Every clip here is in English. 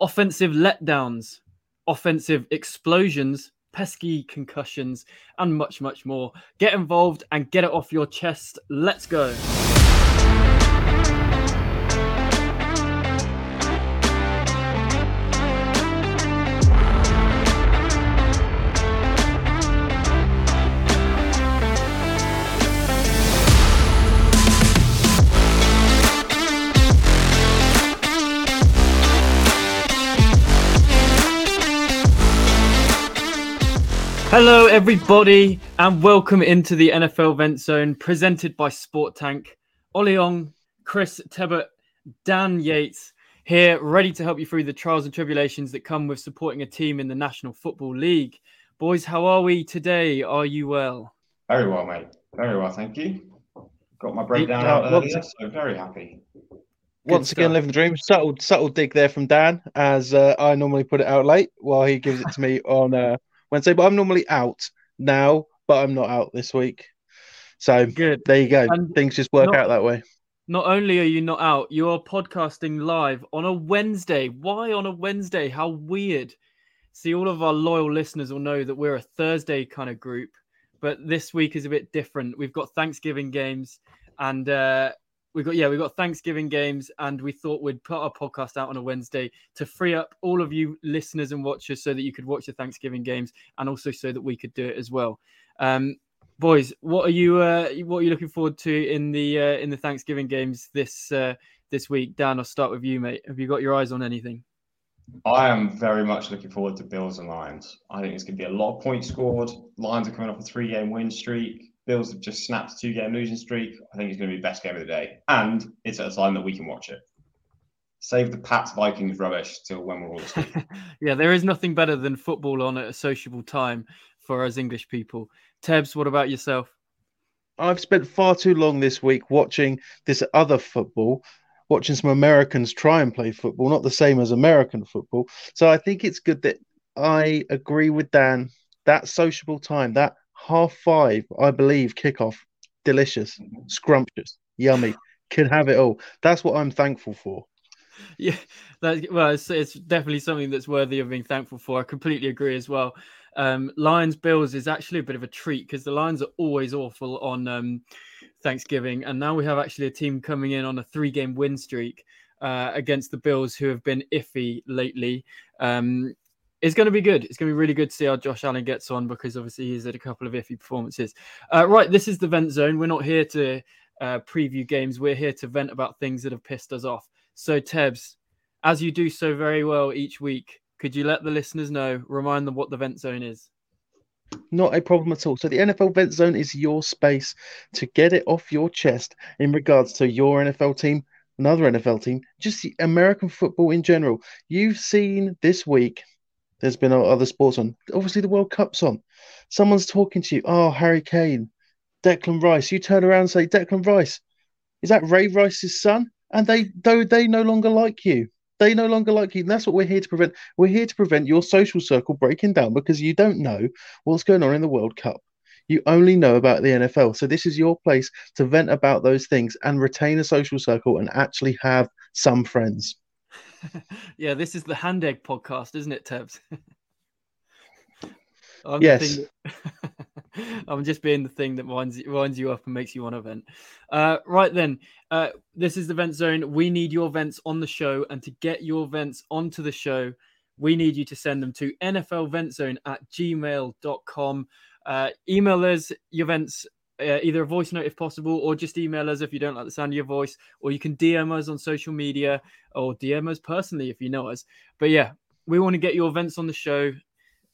offensive letdowns, offensive explosions, pesky concussions, and much, much more. Get involved and get it off your chest. Let's go. Hello everybody and welcome into the NFL Vent Zone presented by Sport Tank. Oli Ong, Chris Tebbett, Dan Yates here, ready to help you through the trials and tribulations that come with supporting a team in the National Football League. Boys, how are we today? Are you well? Very well, mate. Very well, thank you. Got my breakdown out earlier, so very happy. Once again, living the dream. Subtle dig there from Dan, as I normally put it out late while he gives it to me on... Wednesday, but I'm normally out now, but I'm not out this week. So good. There you go. And things just work out that way. Not only are you not out, you're podcasting live on a Wednesday. Why on a Wednesday? How weird. See, all of our loyal listeners will know that we're a Thursday kind of group, but this week is a bit different. We've got Thanksgiving games and we've got Thanksgiving games, and we thought we'd put our podcast out on a Wednesday to free up all of you listeners and watchers so that you could watch the Thanksgiving games, and also so that we could do it as well. Boys, what are you looking forward to in the Thanksgiving games this week? Dan, I'll start with you, mate. Have you got your eyes on anything? I am very much looking forward to Bills and Lions. I think it's going to be a lot of points scored. Lions are coming off a 3-game win streak. Bills have just snapped a 2-game losing streak. I think it's going to be the best game of the day. And it's at a time that we can watch it. Save the Pats-Vikings rubbish till when we're all asleep. Yeah, there is nothing better than football on at a sociable time for us English people. Tebs, what about yourself? I've spent far too long this week watching this other football, watching some Americans try and play football, not the same as American football. So I think it's good that I agree with Dan. That sociable time, that 5:30, I believe, kickoff. Delicious, scrumptious, yummy. Can have it all. That's what I'm thankful for. Yeah, it's definitely something that's worthy of being thankful for. I completely agree as well. Lions Bills is actually a bit of a treat because the Lions are always awful on Thanksgiving, and now we have actually a team coming in on a 3-game win streak against the Bills, who have been iffy lately. It's going to be good. It's going to be really good to see how Josh Allen gets on, because obviously he's had a couple of iffy performances. Right, this is the Vent Zone. We're not here to preview games. We're here to vent about things that have pissed us off. So, Tebs, as you do so very well each week, could you let the listeners know, remind them what the Vent Zone is? Not a problem at all. So the NFL Vent Zone is your space to get it off your chest in regards to your NFL team, another NFL team, just the American football in general. You've seen this week... There's been other sports on. Obviously, the World Cup's on. Someone's talking to you. Oh, Harry Kane, Declan Rice. You turn around and say, Declan Rice, is that Ray Rice's son? And they no longer like you. They no longer like you. And that's what we're here to prevent. We're here to prevent your social circle breaking down because you don't know what's going on in the World Cup. You only know about the NFL. So this is your place to vent about those things and retain a social circle and actually have some friends. Yeah, this is the hand egg podcast, isn't it, Tebs? Yes. I'm just being the thing that winds you up and makes you want to vent. Right then, this is the Vent Zone. We need your vents on the show, and to get your vents onto the show, we need you to send them to nflventzone@gmail.com. Email us your vents, either a voice note if possible, or just email us if you don't like the sound of your voice, or you can DM us on social media or DM us personally if you know us. But yeah, we want to get your vents on the show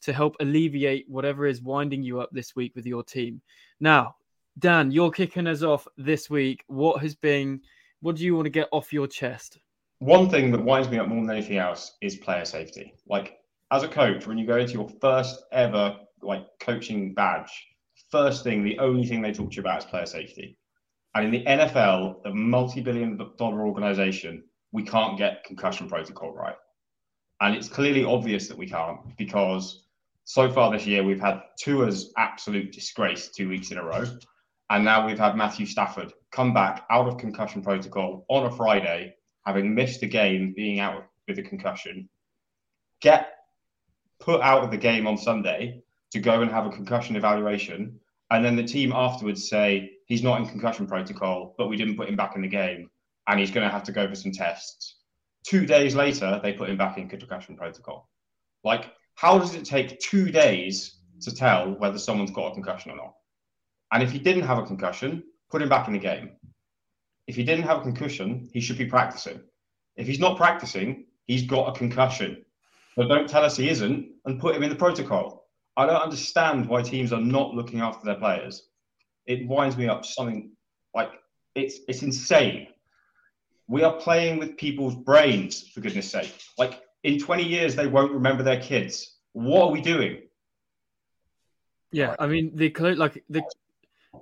to help alleviate whatever is winding you up this week with your team. Now, Dan, you're kicking us off this week. What do you want to get off your chest? One thing that winds me up more than anything else is player safety. Like, as a coach, when you go into your first ever coaching badge, the only thing they talk to you about is player safety. And in the NFL, the multi-billion-dollar organization, we can't get concussion protocol right. And it's clearly obvious that we can't, because so far this year, we've had Tua's absolute disgrace 2 weeks in a row. And now we've had Matthew Stafford come back out of concussion protocol on a Friday, having missed a game, being out with a concussion, get put out of the game on Sunday to go and have a concussion evaluation. And then the team afterwards say, he's not in concussion protocol, but we didn't put him back in the game, and he's going to have to go for some tests. 2 days later, they put him back in concussion protocol. Like, how does it take 2 days to tell whether someone's got a concussion or not? And if he didn't have a concussion, put him back in the game. If he didn't have a concussion, he should be practicing. If he's not practicing, he's got a concussion. So don't tell us he isn't and put him in the protocol. I don't understand why teams are not looking after their players. It winds me up something like it's insane. We are playing with people's brains, for goodness sake. Like, in 20 years, they won't remember their kids. What are we doing? Yeah, I mean, the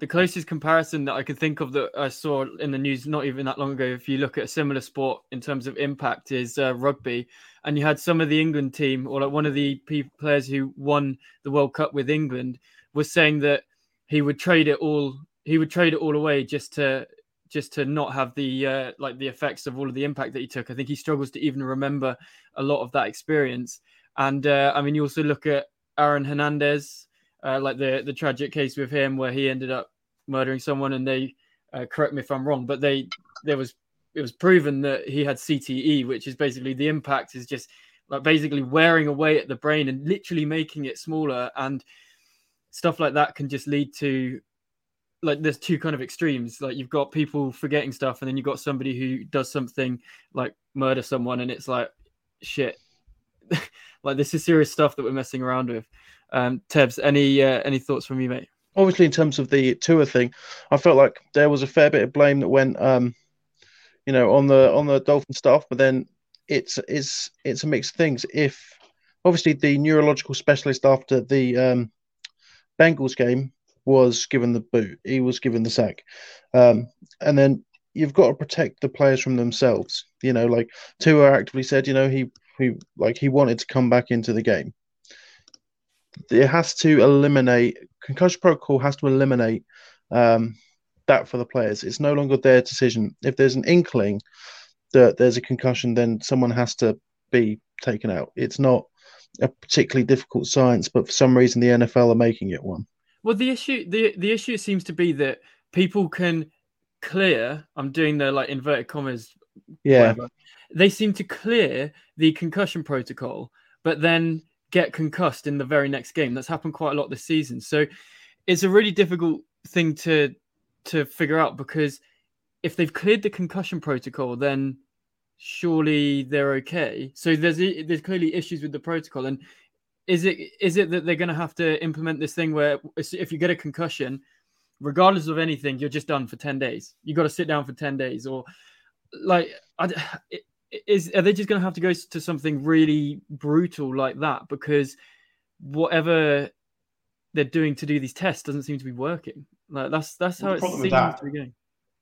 closest comparison that I can think of that I saw in the news not even that long ago, if you look at a similar sport in terms of impact, is rugby. And you had some of the England team, or one of the players who won the World Cup with England, was saying that he would trade it all away just to not have the the effects of all of the impact that he took. I think he struggles to even remember a lot of that experience. And I mean, you also look at Aaron Hernandez, the tragic case with him where he ended up murdering someone, and they correct me if I'm wrong, but it was proven that he had CTE, which is basically the impact is just basically wearing away at the brain and literally making it smaller, and stuff like that can just lead to. There's two kind of extremes. You've got people forgetting stuff, and then you've got somebody who does something like murder someone, and it's shit. This is serious stuff that we're messing around with. Tebs, any thoughts from you, mate? Obviously, in terms of the Tua thing, I felt like there was a fair bit of blame that went, on the Dolphin staff, but then it's a mix of things. If obviously the neurological specialist after the Bengals game was given the boot, he was given the sack. And then you've got to protect the players from themselves. Tua actively said, he wanted to come back into the game. It has to eliminate, concussion protocol has to eliminate that for the players. It's no longer their decision. If there's an inkling that there's a concussion, then someone has to be taken out. It's not a particularly difficult science, but for some reason the NFL are making it one. Well, the issue seems to be that people can clear. I'm doing the inverted commas. Yeah. Whatever. They seem to clear the concussion protocol, but then get concussed in the very next game. That's happened quite a lot this season. So it's a really difficult thing to figure out, because if they've cleared the concussion protocol, then surely they're okay. So there's clearly issues with the protocol. And Is it that they're going to have to implement this thing where if you get a concussion, regardless of anything, you're just done for 10 days? You got to sit down for 10 days, or are they just going to have to go to something really brutal like that? Because whatever they're doing to do these tests doesn't seem to be working. That's how it seems to be going.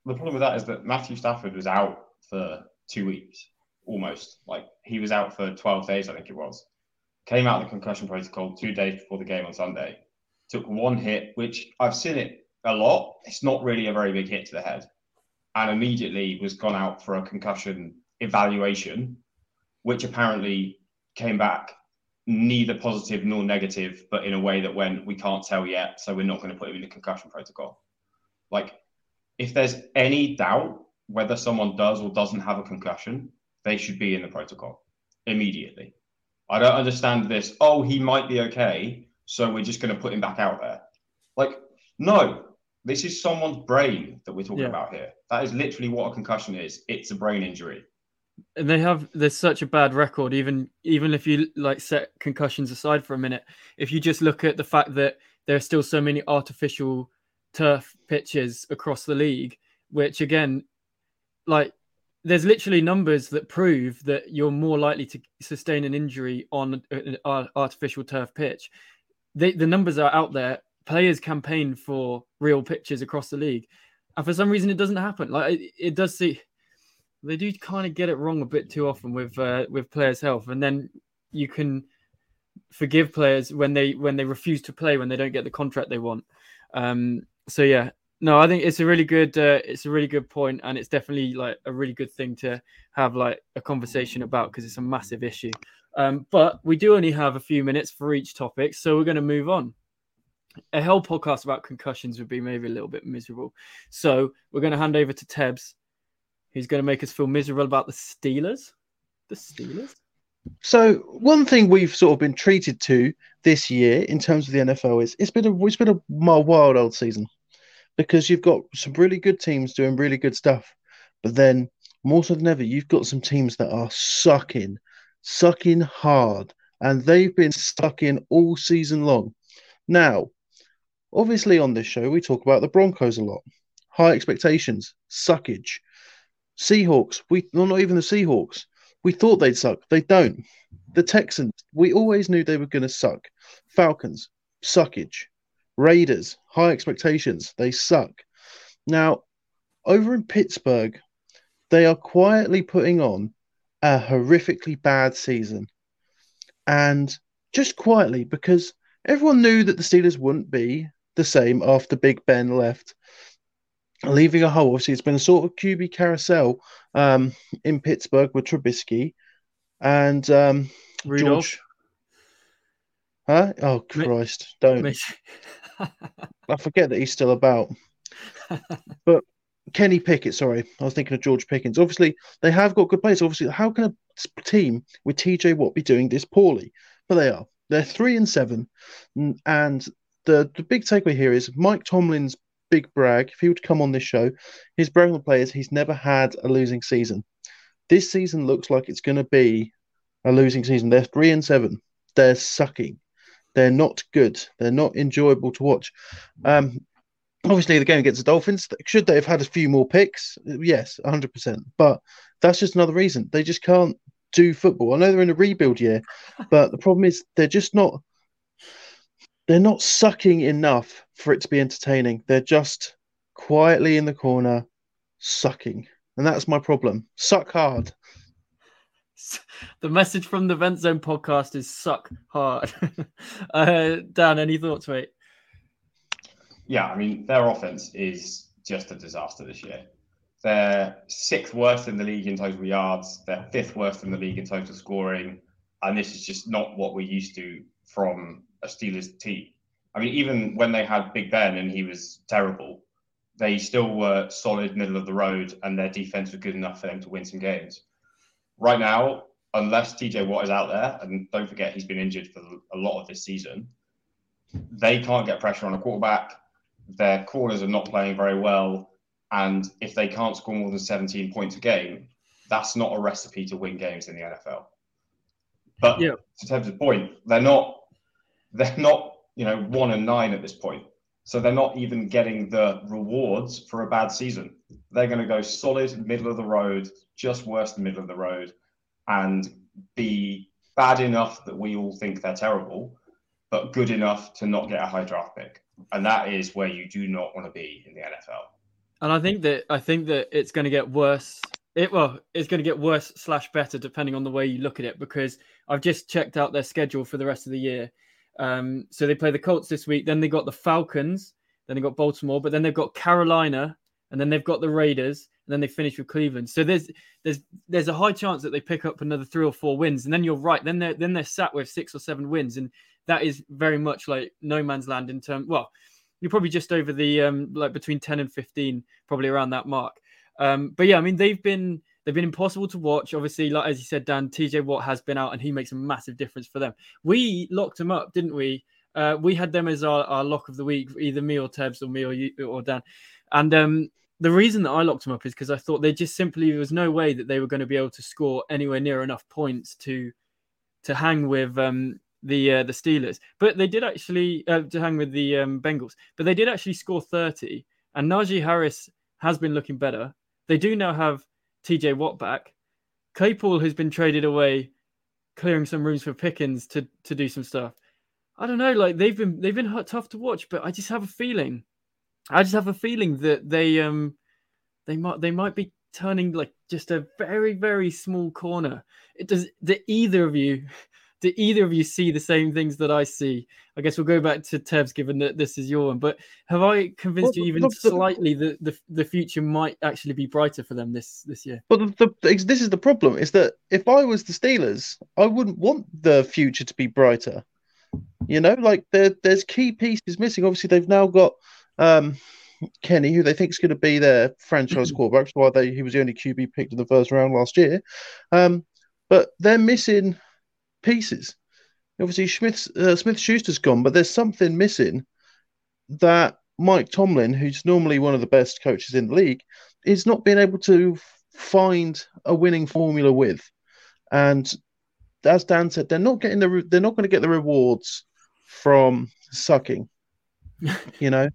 The problem with that is that Matthew Stafford was out for 2 weeks almost. He was out for 12 days, I think it was. Came out of the concussion protocol 2 days before the game on Sunday, took one hit, which I've seen it a lot. It's not really a very big hit to the head, and immediately was gone out for a concussion evaluation, which apparently came back neither positive nor negative, but in a way that when we can't tell yet, so we're not going to put him in the concussion protocol. Like, if there's any doubt whether someone does or doesn't have a concussion, they should be in the protocol immediately. I don't understand this, oh, he might be okay, so we're just going to put him back out there. Like, no, this is someone's brain that we're talking about here. That is literally what a concussion is. It's a brain injury. And they have, there's such a bad record, even if you like set concussions aside for a minute, if you just look at the fact that there are still so many artificial turf pitches across the league, which again, like there's literally numbers that prove that you're more likely to sustain an injury on an artificial turf pitch. The numbers are out there. Players campaign for real pitches across the league. And for some reason, it doesn't happen. Like it does see... They do kind of get it wrong a bit too often with players' health, and then you can forgive players when they refuse to play, when they don't get the contract they want. So yeah, no, I think it's a really good point, and it's definitely like a really good thing to have like a conversation about because it's a massive issue. But we do only have a few minutes for each topic, so we're going to move on. A whole podcast about concussions would be maybe a little bit miserable, so we're going to hand over to Tebs. He's going to make us feel miserable about the Steelers. The Steelers? So one thing we've sort of been treated to this year in terms of the NFL is it's been a wild old season because you've got some really good teams doing really good stuff. But then more so than ever, you've got some teams that are sucking hard. And they've been stuck in all season long. Now, obviously on this show, we talk about the Broncos a lot. High expectations, suckage. Seahawks, not even the Seahawks. We thought they'd suck. They don't. The Texans, we always knew they were going to suck. Falcons, suckage. Raiders, high expectations. They suck. Now, over in Pittsburgh, they are quietly putting on a horrifically bad season. And just quietly, because everyone knew that the Steelers wouldn't be the same after Big Ben left. Leaving a hole, obviously, it's been a sort of QB carousel in Pittsburgh with Trubisky and Rudolph. George. Huh? Oh, Christ, don't. I forget that he's still about. But Kenny Pickett, sorry. I was thinking of George Pickens. Obviously, they have got good players. Obviously, how can a team with TJ Watt be doing this poorly? But they are. They're 3-7. And the big takeaway here is Mike Tomlin's big brag. If he would come on this show, his brag on the players, he's never had a losing season. This season looks like it's going to be a losing season. They're 3-7. They're sucking. They're not good. They're not enjoyable to watch. Obviously, the game against the Dolphins, should they have had a few more picks? Yes, 100%. But that's just another reason. They just can't do football. I know they're in a rebuild year, but the problem is they're just not... They're not sucking enough for it to be entertaining. They're just quietly in the corner sucking. And that's my problem. Suck hard. The message from the Vent Zone podcast is suck hard. Dan, any thoughts, mate? Yeah, I mean, their offense is just a disaster this year. They're 6th worst in the league in total yards. They're 5th worst in the league in total scoring. And this is just not what we're used to from a Steelers team. I mean, even when they had Big Ben and he was terrible, they still were solid middle of the road and their defense was good enough for them to win some games. Right now, unless TJ Watt is out there, and don't forget he's been injured for a lot of this season, they can't get pressure on a quarterback. Their corners are not playing very well. And if they can't score more than 17 points a game, that's not a recipe to win games in the NFL. But to terms of point, they're not, 1-9 at this point. So they're not even getting the rewards for a bad season. They're going to go solid middle of the road, just worse than middle of the road, and be bad enough that we all think they're terrible, but good enough to not get a high draft pick. And that is where you do not want to be in the NFL. And I think that it's going to get worse. It's going to get worse/better depending on the way you look at it, because I've just checked out their schedule for the rest of the year. So they play the Colts this week, then they got the Falcons, then they got Baltimore, but then they've got Carolina, and then they've got the Raiders, and then they finish with Cleveland. So there's a high chance that they pick up another 3 or 4 wins, and then you're right. Then they're sat with 6 or 7 wins, and that is very much like no man's land in terms. Well, you're probably just over the like between 10 and 15, probably around that mark. But yeah, I mean they've been impossible to watch. Obviously, like as you said, Dan, TJ Watt has been out, and he makes a massive difference for them. We locked him up, didn't we? We had them as our lock of the week, either me or Tebs or me or you or Dan. And the reason that I locked them up is because I thought they just simply, there was no way that they were going to be able to score anywhere near enough points to hang with the Steelers. But they did actually, to hang with the Bengals. But they did actually score 30. And Najee Harris has been looking better. They do now have TJ Watt back. Claypool has been traded away, clearing some rooms for Pickens to do some stuff. I don't know, like they've been tough to watch, but I just have a feeling. That they might be turning like just a very, very small corner. Do either of you see the same things that I see? I guess we'll go back to Tebs, given that this is your one. But have I convinced you even slightly that the future might actually be brighter for them this year? Well, this is the problem, is that if I was the Steelers, I wouldn't want the future to be brighter. You know, like there's key pieces missing. Obviously, they've now got Kenny, who they think is going to be their franchise quarterback. That's why he was the only QB picked in the first round last year. But they're missing pieces. Obviously, Smith-Schuster's gone, but there's something missing that Mike Tomlin, who's normally one of the best coaches in the league, is not being able to find a winning formula with. And as Dan said, they're not going to get the rewards from sucking, you know.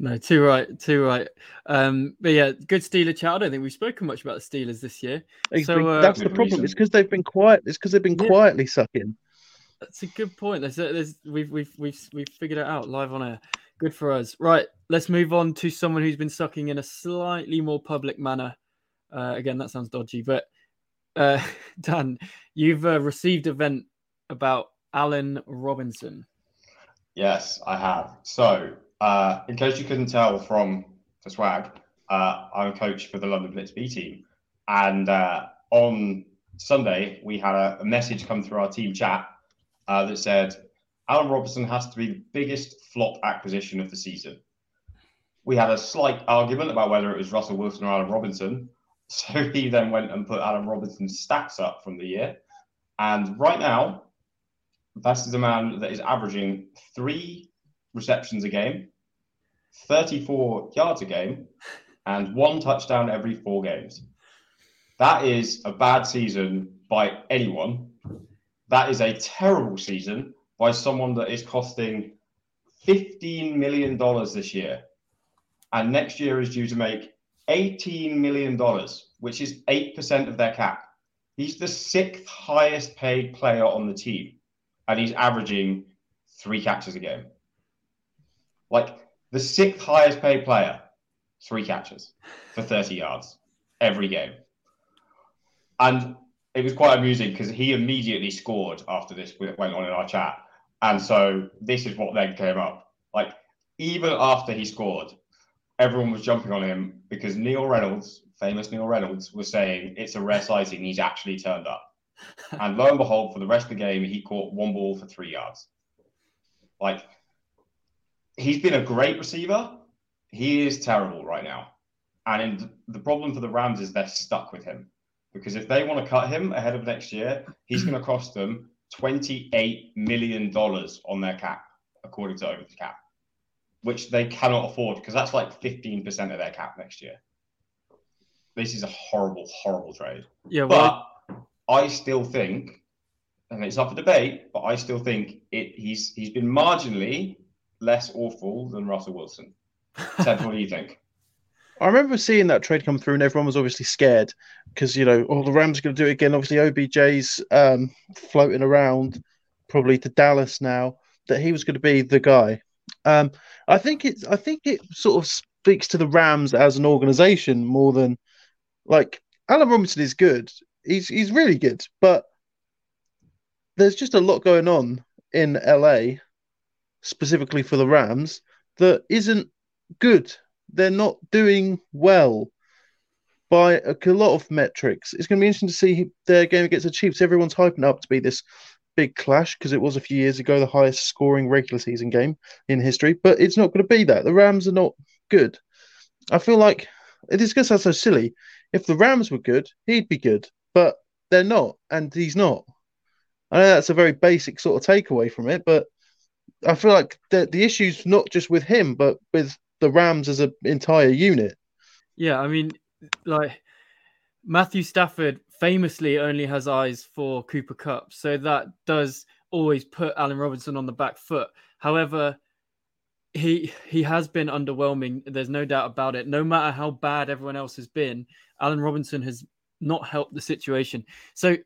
No, too right. But yeah, good Steeler chat. I don't think we've spoken much about the Steelers this year. That's the problem. It's because they've been quiet. It's because they've been quietly sucking. That's a good point. We've figured it out live on air. Good for us. Right, let's move on to someone who's been sucking in a slightly more public manner. Again, that sounds dodgy, but. Dan, you've received a vent about Allen Robinson. Yes, I have. So, in case you couldn't tell from the swag, I'm a coach for the London Blitz B team. And on Sunday, we had a message come through our team chat that said, Allen Robinson has to be the biggest flop acquisition of the season. We had a slight argument about whether it was Russell Wilson or Allen Robinson. So he then went and put Allen Robinson's stats up from the year. And right now, that is a man that is averaging 3 receptions a game, 34 yards a game, and 1 touchdown every 4 games. That is a bad season by anyone. That is a terrible season by someone that is costing $15 million this year. And next year is due to make $18 million, which is 8% of their cap. He's the 6th highest paid player on the team, and he's averaging 3 catches a game. Like, the 6th highest paid player, 3 catches for 30 yards every game. And it was quite amusing because he immediately scored after this went on in our chat. And so this is what then came up. Like, even after he scored, everyone was jumping on him because Neil Reynolds, famous Neil Reynolds, was saying it's a rare sighting. He's actually turned up. And lo and behold, for the rest of the game, he caught 1 ball for 3 yards. Like, he's been a great receiver. He is terrible right now. And the problem for the Rams is they're stuck with him. Because if they want to cut him ahead of next year, he's going to cost them $28 million on their cap, according to Over the Cap, which they cannot afford because that's like 15% of their cap next year. This is a horrible, horrible trade. Yeah, well, but I still think, and it's up for debate, but I still think he's been marginally less awful than Russell Wilson. Ted, what do you think? I remember seeing that trade come through and everyone was obviously scared because, you know, the Rams are going to do it again. Obviously, OBJ's floating around probably to Dallas now, that he was going to be the guy. I think it sort of speaks to the Rams as an organization more than, like, Allen Robinson is good. He's really good, but there's just a lot going on in LA, specifically for the Rams, that isn't good. They're not doing well. by a lot of metrics. It's going to be interesting to see their game against the Chiefs. Everyone's hyping up to be this big clash because it was a few years ago the highest scoring regular season game in history, but it's not going to be that. The Rams are not good. I feel like this is going to sound so silly. If the Rams were good, he'd be good, but they're not, and he's not. I know that's a very basic sort of takeaway from it, but I feel like the issue's not just with him, but with the Rams as an entire unit. Yeah, I mean, like Matthew Stafford famously only has eyes for Cooper Kupp, so that does always put Allen Robinson on the back foot. However, he has been underwhelming. There's no doubt about it. No matter how bad everyone else has been, Allen Robinson has not helped the situation. So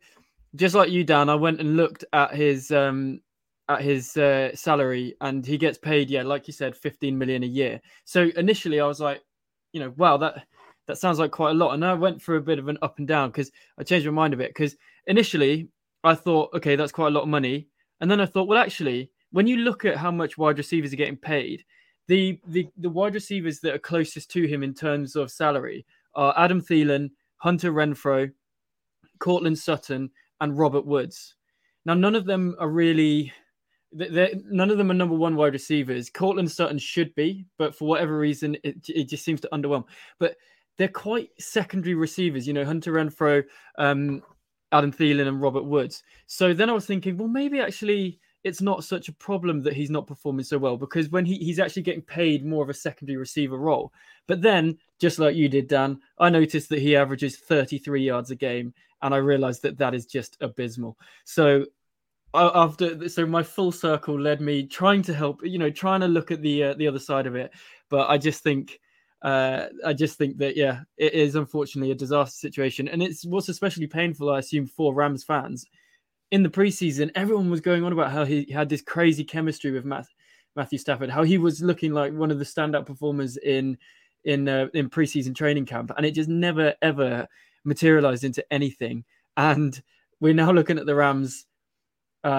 just like you, Dan, I went and looked at his salary, and he gets paid, like you said, 15 million a year. So initially I was like, wow, that sounds like quite a lot. And I went for a bit of an up and down because I changed my mind a bit, because initially I thought, okay, that's quite a lot of money. And then I thought, well, actually, when you look at how much wide receivers are getting paid, the wide receivers that are closest to him in terms of salary are Adam Thielen, Hunter Renfrow, Cortland Sutton, and Robert Woods. Now, none of them are number one wide receivers. Cortland Sutton should be, but for whatever reason, it just seems to underwhelm. But they're quite secondary receivers, Hunter Renfrow, Adam Thielen, and Robert Woods. So then I was thinking, well, maybe actually it's not such a problem that he's not performing so well, because when he's actually getting paid more of a secondary receiver role. But then, just like you did, Dan, I noticed that he averages 33 yards a game, and I realized that is just abysmal. So my full circle led me trying to help, trying to look at the other side of it. But I just think that, it is unfortunately a disaster situation. And it's what's especially painful, I assume, for Rams fans. In the preseason, everyone was going on about how he had this crazy chemistry with Matthew Stafford, how he was looking like one of the standout performers in preseason training camp. And it just never, ever materialized into anything. And we're now looking at the Rams,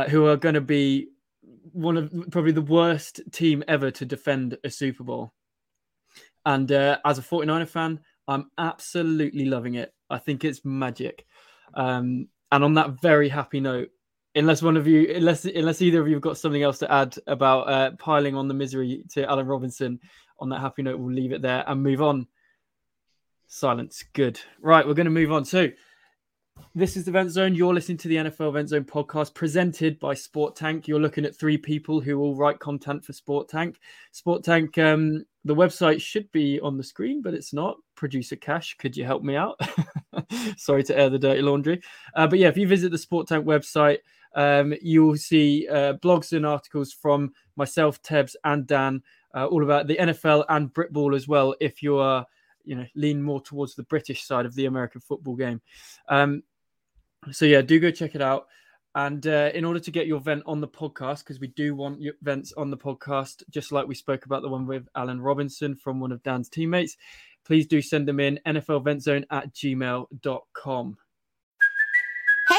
who are going to be one of probably the worst team ever to defend a Super Bowl. And as a 49er fan, I'm absolutely loving it. I think it's magic. And on that very happy note, unless either of you have got something else to add about piling on the misery to Allen Robinson, on that happy note, we'll leave it there and move on. Silence. Good. Right, we're going to move on. So this is the Vent Zone. You're listening to the NFL Vent Zone podcast presented by Sport Tank. You're looking at three people who all write content for Sport Tank. Sport Tank, the website should be on the screen, but it's not. Producer Cash, could you help me out? Sorry to air the dirty laundry. But yeah, if you visit the Sport Tank website, you'll see blogs and articles from myself, Tebs, and Dan, all about the NFL and Britball as well, if you are, lean more towards the British side of the American football game. So yeah, do go check it out. And in order to get your vent on the podcast, because we do want your vents on the podcast, just like we spoke about the one with Allen Robinson from one of Dan's teammates, please do send them in, nflventzone@gmail.com. Hey,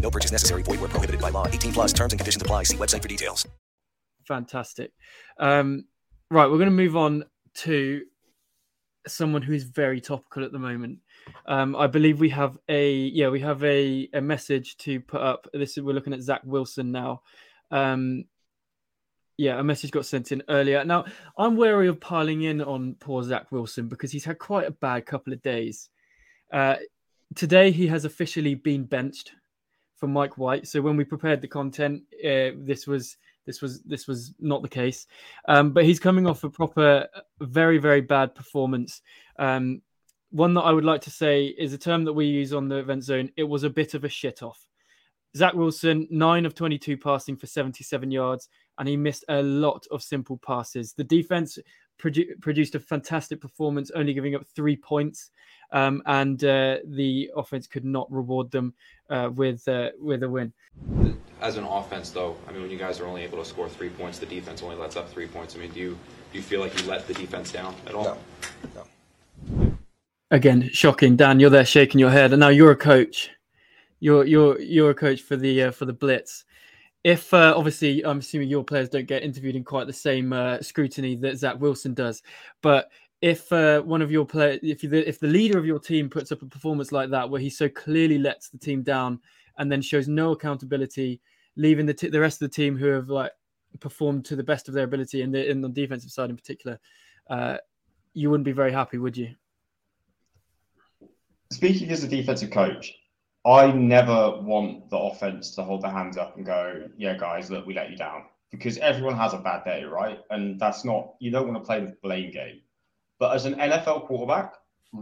No purchase necessary. Void where prohibited by law. 18+ terms and conditions apply. See website for details. Fantastic. Right, we're going to move on to someone who is very topical at the moment. I believe we have a message to put up. We're looking at Zach Wilson now. A message got sent in earlier. Now, I'm wary of piling in on poor Zach Wilson because he's had quite a bad couple of days. Today, he has officially been benched from Mike White. So when we prepared the content, this was not the case. But he's coming off a proper, very, very bad performance. One that I would like to say is a term that we use on the Event Zone. It was a bit of a shit off. Zach Wilson, 9 of 22 passing for 77 yards, and he missed a lot of simple passes. The defense produced a fantastic performance, only giving up 3 points, and the offense could not reward them with a win. As an offense, though, I mean, when you guys are only able to score 3 points, the defense only lets up 3 points. I mean, do you feel like you let the defense down at all? No. Again, shocking. Dan, you're there shaking your head, and now you're a coach. You're a coach for the Blitz. If obviously, I'm assuming your players don't get interviewed in quite the same scrutiny that Zach Wilson does. But if one of your players, if the leader of your team puts up a performance like that, where he so clearly lets the team down and then shows no accountability, leaving the rest of the team who have like performed to the best of their ability, and in the defensive side in particular, you wouldn't be very happy, would you? Speaking as a defensive coach, I never want the offense to hold their hands up and go, yeah, guys, look, we let you down. Because everyone has a bad day, right? And that's not, you don't want to play the blame game. But as an NFL quarterback,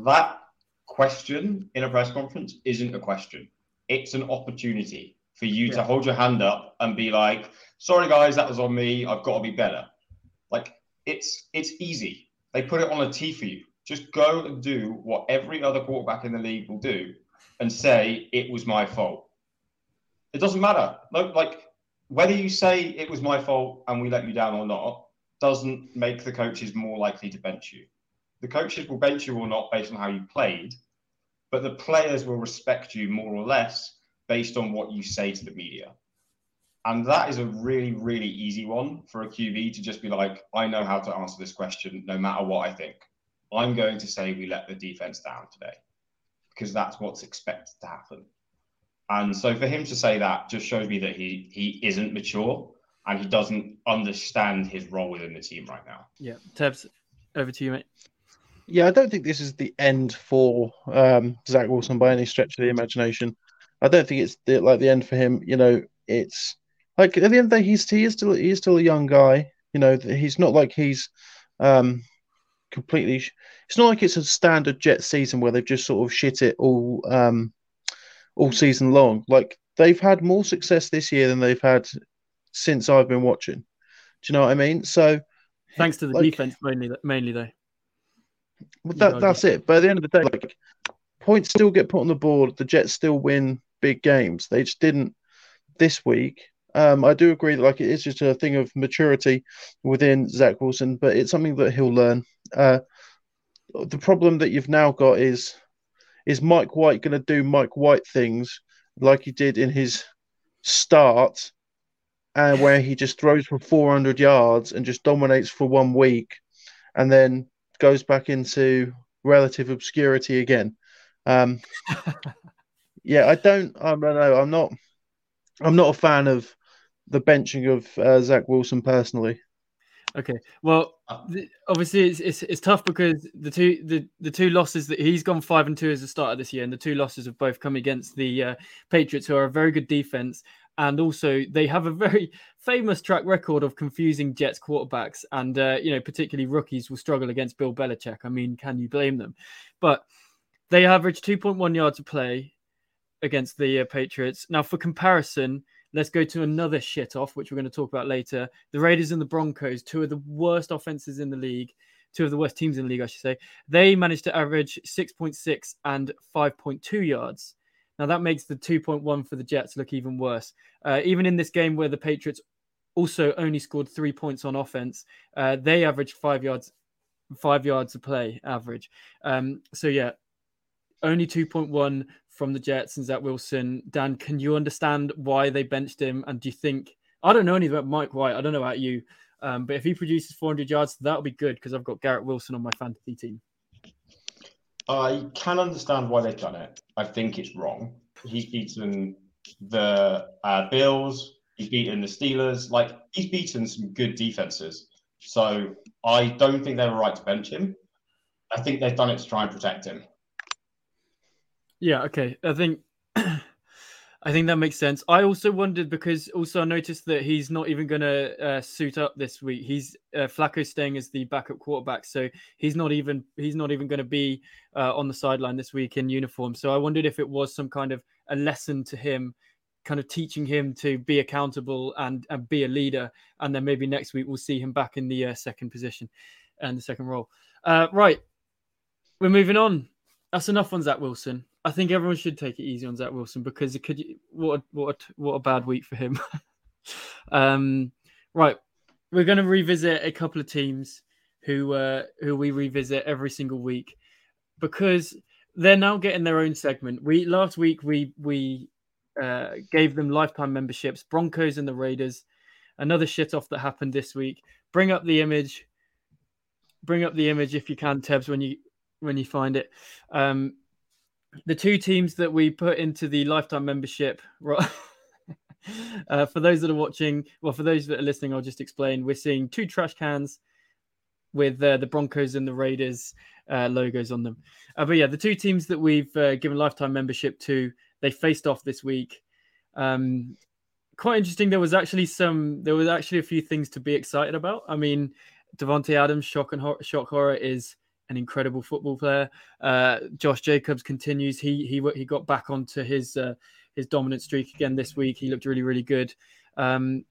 that question in a press conference isn't a question. It's an opportunity for you to hold your hand up and be like, sorry, guys, that was on me. I've got to be better. Like, it's easy. They put it on a tee for you. Just go and do what every other quarterback in the league will do and say, it was my fault. It doesn't matter. No, like, whether you say it was my fault and we let you down or not doesn't make the coaches more likely to bench you. The coaches will bench you or not based on how you played, but the players will respect you more or less based on what you say to the media. And that is a really, really easy one for a QB to just be like, I know how to answer this question no matter what I think. I'm going to say we let the defense down today, because that's what's expected to happen. And so for him to say that just shows me that he isn't mature and he doesn't understand his role within the team right now. Yeah. Tebs, over to you, mate. Yeah, I don't think this is the end for Zach Wilson by any stretch of the imagination. I don't think it's the end for him. You know, it's like at the end of the day, he is still a young guy. You know, he's not like he's completely. It's not like it's a standard Jet season where they've just sort of shit it all season long. Like, they've had more success this year than they've had since I've been watching. Do you know what I mean? So thanks to the defense mainly though. Well, that's it. But at the end of the day, like, points still get put on the board. The Jets still win big games. They just didn't this week. I do agree that it is just a thing of maturity within Zach Wilson, but it's something that he'll learn. The problem that you've now got is Mike White going to do Mike White things like he did in his start, and where he just throws for 400 yards and just dominates for 1 week and then goes back into relative obscurity again. I'm not a fan of the benching of Zach Wilson personally. Okay, well, obviously it's tough because the two losses that he's gone 5-2 as a starter this year, and the two losses have both come against the Patriots, who are a very good defense, and also they have a very famous track record of confusing Jets quarterbacks, and particularly rookies will struggle against Bill Belichick. I mean, can you blame them? But they average 2.1 yards a play against the Patriots. Now, for comparison, let's go to another shit off, which we're going to talk about later. The Raiders and the Broncos, two of the worst offenses in the league, two of the worst teams in the league, I should say. They managed to average 6.6 and 5.2 yards. Now, that makes the 2.1 for the Jets look even worse. Even in this game where the Patriots also only scored 3 points on offense, they averaged 5 yards a play average. Only 2.1 from the Jets and Zach Wilson. Dan, can you understand why they benched him? And do you think, I don't know anything about Mike White, I don't know about you, but if he produces 400 yards, that'll be good, because I've got Garrett Wilson on my fantasy team. I can understand why they've done it. I think it's wrong. He's beaten the Bills, he's beaten the Steelers, he's beaten some good defenses. So I don't think they were right to bench him. I think they've done it to try and protect him. Yeah, okay. I think I think that makes sense. I also wondered, because also I noticed that he's not even going to suit up this week. He's Flacco's staying as the backup quarterback, so he's not even going to be on the sideline this week in uniform. So I wondered if it was some kind of a lesson to him, kind of teaching him to be accountable and be a leader. And then maybe next week we'll see him back in the second position and the second role. Right. We're moving on. That's enough on Zach Wilson. I think everyone should take it easy on Zach Wilson, because it could, what a bad week for him. Right. We're going to revisit a couple of teams who we revisit every single week, because they're now getting their own segment. Last week we gave them lifetime memberships, Broncos and the Raiders. Another shit off that happened this week. Bring up the image if you can, Tebs, when you find it. The two teams that we put into the lifetime membership, right? For those that are watching, well, for those that are listening, I'll just explain. We're seeing two trash cans with the Broncos and the Raiders logos on them. But yeah, the two teams that we've given lifetime membership to, they faced off this week. Quite interesting. There was actually a few things to be excited about. I mean, Davante Adams, shock horror, is an incredible football player. Josh Jacobs continues. He got back onto his dominant streak again this week. He looked really, really good. But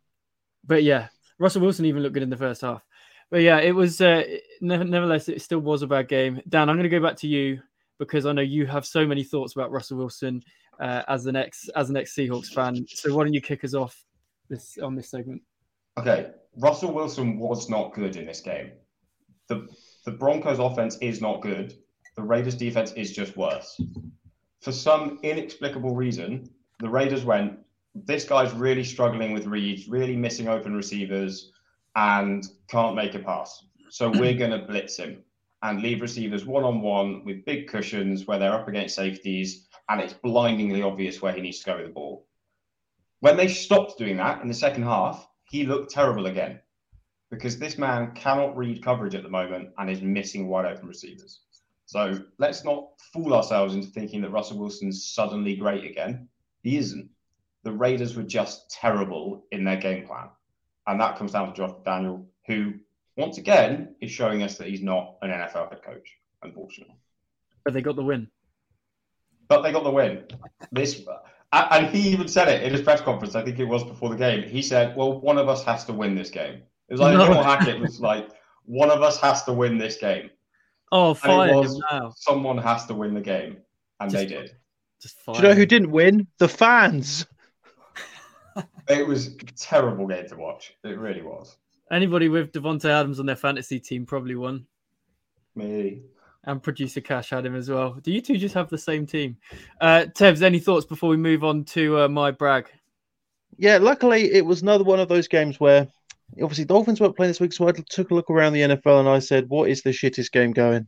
yeah, Russell Wilson even looked good in the first half. But yeah, it was nevertheless, it still was a bad game. Dan, I'm going to go back to you, because I know you have so many thoughts about Russell Wilson as the next Seahawks fan. So why don't you kick us off on this segment? Okay, Russell Wilson was not good in this game. The Broncos' offense is not good. The Raiders' defense is just worse. For some inexplicable reason, the Raiders went, this guy's really struggling with reads, really missing open receivers, and can't make a pass. So we're going to blitz him and leave receivers one-on-one with big cushions where they're up against safeties, and it's blindingly obvious where he needs to go with the ball. When they stopped doing that in the second half, he looked terrible again, because this man cannot read coverage at the moment and is missing wide-open receivers. So let's not fool ourselves into thinking that Russell Wilson's suddenly great again. He isn't. The Raiders were just terrible in their game plan, and that comes down to Josh McDaniel, who once again is showing us that he's not an NFL head coach, unfortunately. But they got the win. And he even said it in his press conference, I think it was before the game. He said, well, one of us has to win this game. It was like, Noah Hackett was like, one of us has to win this game. Oh, fine. Someone has to win the game. And they did. Do you know who didn't win? The fans. It was a terrible game to watch. It really was. Anybody with Davante Adams on their fantasy team probably won. Me. And producer Cash had him as well. Do you two just have the same team? Tevs, any thoughts before we move on to my brag? Yeah, luckily it was another one of those games where obviously Dolphins weren't playing this week, so I took a look around the NFL and I said, what is the shittest game going?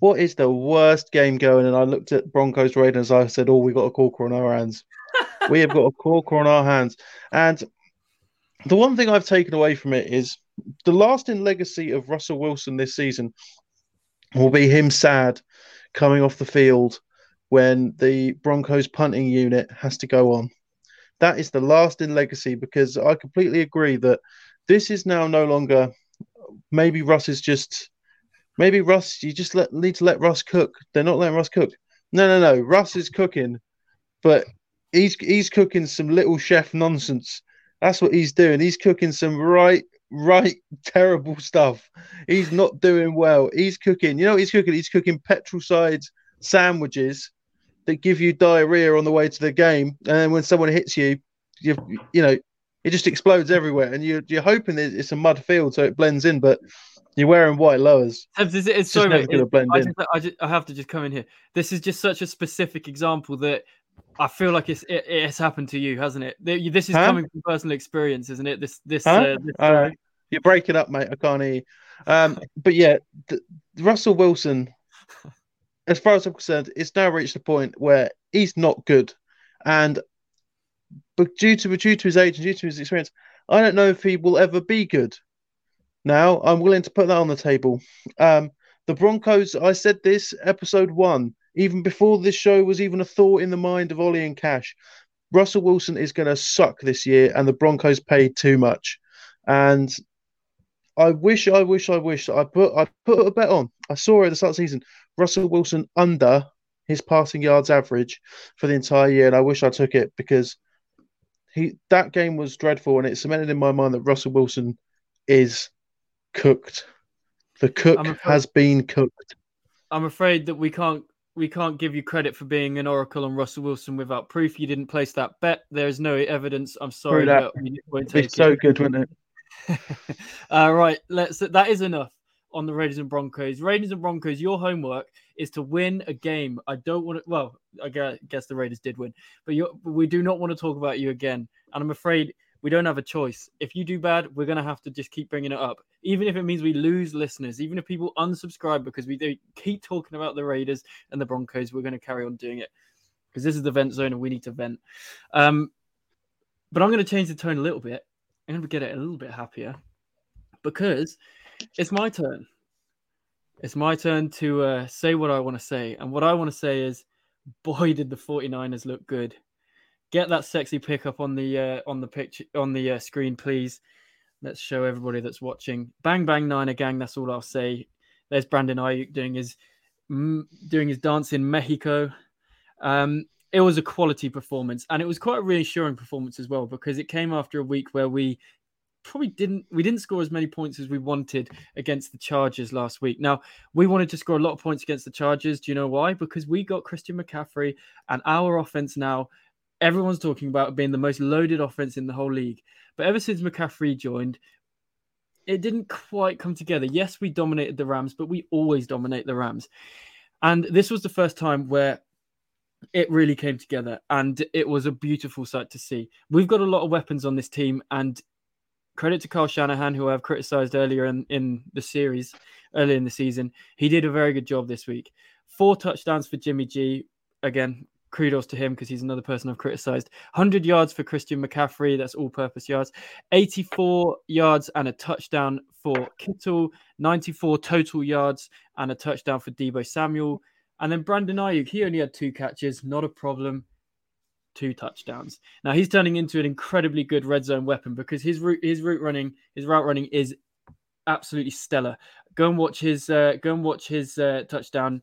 What is the worst game going? And I looked at Broncos Raiders. I said, oh, we've got a corker on our hands. We have got a corker on our hands. And the one thing I've taken away from it is the lasting legacy of Russell Wilson this season will be him sad coming off the field when the Broncos punting unit has to go on. That is the lasting legacy, because I completely agree that this is now no longer maybe you just need to let Russ cook. They're not letting Russ cook. No. Russ is cooking, but he's cooking some little chef nonsense. That's what he's doing. He's cooking some right terrible stuff. He's not doing well. He's cooking. You know what he's cooking? He's cooking petrol-side sandwiches that give you diarrhea on the way to the game, and then when someone hits you, you know, it just explodes everywhere, and you're hoping that it's a mud field so it blends in, but you're wearing white lowers. It's so never going to blend in. I have to just come in here. This is just such a specific example that I feel like it's happened to you, hasn't it? This is coming from personal experience, isn't it? You're breaking up, mate. I can't hear you. But yeah, Russell Wilson, as far as I'm concerned, it's now reached a point where he's not good, but due to his age and due to his experience, I don't know if he will ever be good. Now, I'm willing to put that on the table. The Broncos, I said this episode 1, even before this show was even a thought in the mind of Oli and Cash, Russell Wilson is going to suck this year, and the Broncos paid too much. And I wish that I put a bet on. I saw it at the start of the season. Russell Wilson under his passing yards average for the entire year, and I wish I took it because that game was dreadful, and it cemented in my mind that Russell Wilson is cooked. The cook has been cooked. I'm afraid that we can't give you credit for being an oracle on Russell Wilson without proof. You didn't place that bet. There is no evidence. I'm sorry. It's so good, wasn't it? Right. That is enough on the Raiders and Broncos. Raiders and Broncos, your homework is to win a game. I don't want to... Well, I guess the Raiders did win. But we do not want to talk about you again. And I'm afraid we don't have a choice. If you do bad, we're going to have to just keep bringing it up. Even if it means we lose listeners, even if people unsubscribe because we do keep talking about the Raiders and the Broncos, we're going to carry on doing it because this is the vent zone and we need to vent. But I'm going to change the tone a little bit. I'm going to get it a little bit happier because... it's my turn. It's my turn to say what I want to say. And what I want to say is, boy, did the 49ers look good. Get that sexy pick up on the screen, please. Let's show everybody that's watching. Bang, bang, Niner gang. That's all I'll say. There's Brandon Ayuk doing his dance in Mexico. It was a quality performance. And it was quite a reassuring performance as well, because it came after a week where we didn't score as many points as we wanted against the Chargers last week. Now, we wanted to score a lot of points against the Chargers. Do you know why? Because we got Christian McCaffrey, and our offense now, everyone's talking about being the most loaded offense in the whole league. But ever since McCaffrey joined, it didn't quite come together. Yes, we dominated the Rams, but we always dominate the Rams. And this was the first time where it really came together, and it was a beautiful sight to see. We've got a lot of weapons on this team, and credit to Kyle Shanahan, who I've criticised earlier earlier in the season. He did a very good job this week. 4 touchdowns for Jimmy G. Again, kudos to him because he's another person I've criticised. 100 yards for Christian McCaffrey. That's all-purpose yards. 84 yards and a touchdown for Kittle. 94 total yards and a touchdown for Deebo Samuel. And then Brandon Ayuk, he only had 2 catches. Not a problem. 2 touchdowns. Now he's turning into an incredibly good red zone weapon because his route running is absolutely stellar. Go and watch his touchdown.